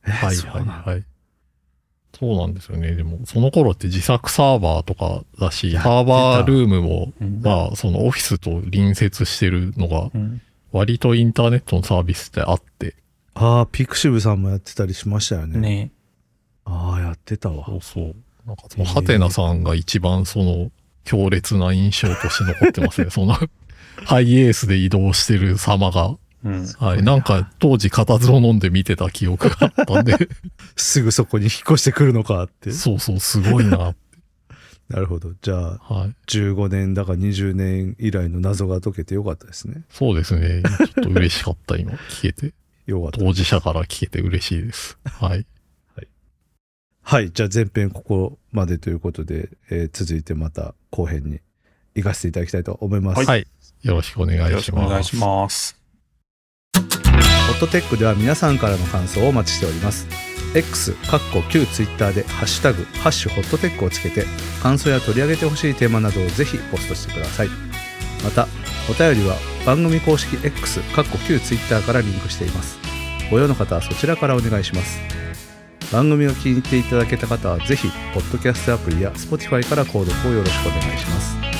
いはいはい。そうなんですよね。でもその頃って自作サーバーとかだし、サーバールームも、うん、まあそのオフィスと隣接してるのが割とインターネットのサービスってあって。うん、ああ、ピクシブさんもやってたりしましたよね。ね。ああ、やってたわ。そうそう。なんかそのハテナさんが一番その強烈な印象として残ってますね。そのハイエースで移動してる様が。うん、はい。なんか、当時、固唾を飲んで見てた記憶があったんで。すぐそこに引っ越してくるのかって。そうそう、すごいなって。なるほど。じゃあ、はい、じゅうごねんだかにじゅうねん以来の謎が解けてよかったですね。そうですね。ちょっと嬉しかった、今、聞けて。よかった。当事者から聞けて嬉しいです。はい。はい。はい。じゃあ、前編ここまでということで、えー、続いてまた後編に行かせていただきたいと思います。はい。はい、よろしくお願いします。よろしくお願いします。ホットテックでは皆さんからの感想をお待ちしております。 X かっこ旧 Twitter でハッシュタグハッシュホットテックをつけて感想や取り上げてほしいテーマなどをぜひポストしてください。またお便りは番組公式 X かっこ旧 Twitter からリンクしています。ご用の方はそちらからお願いします。番組を気に入っていただけた方はぜひポッドキャストアプリや Spotify から購読をよろしくお願いします。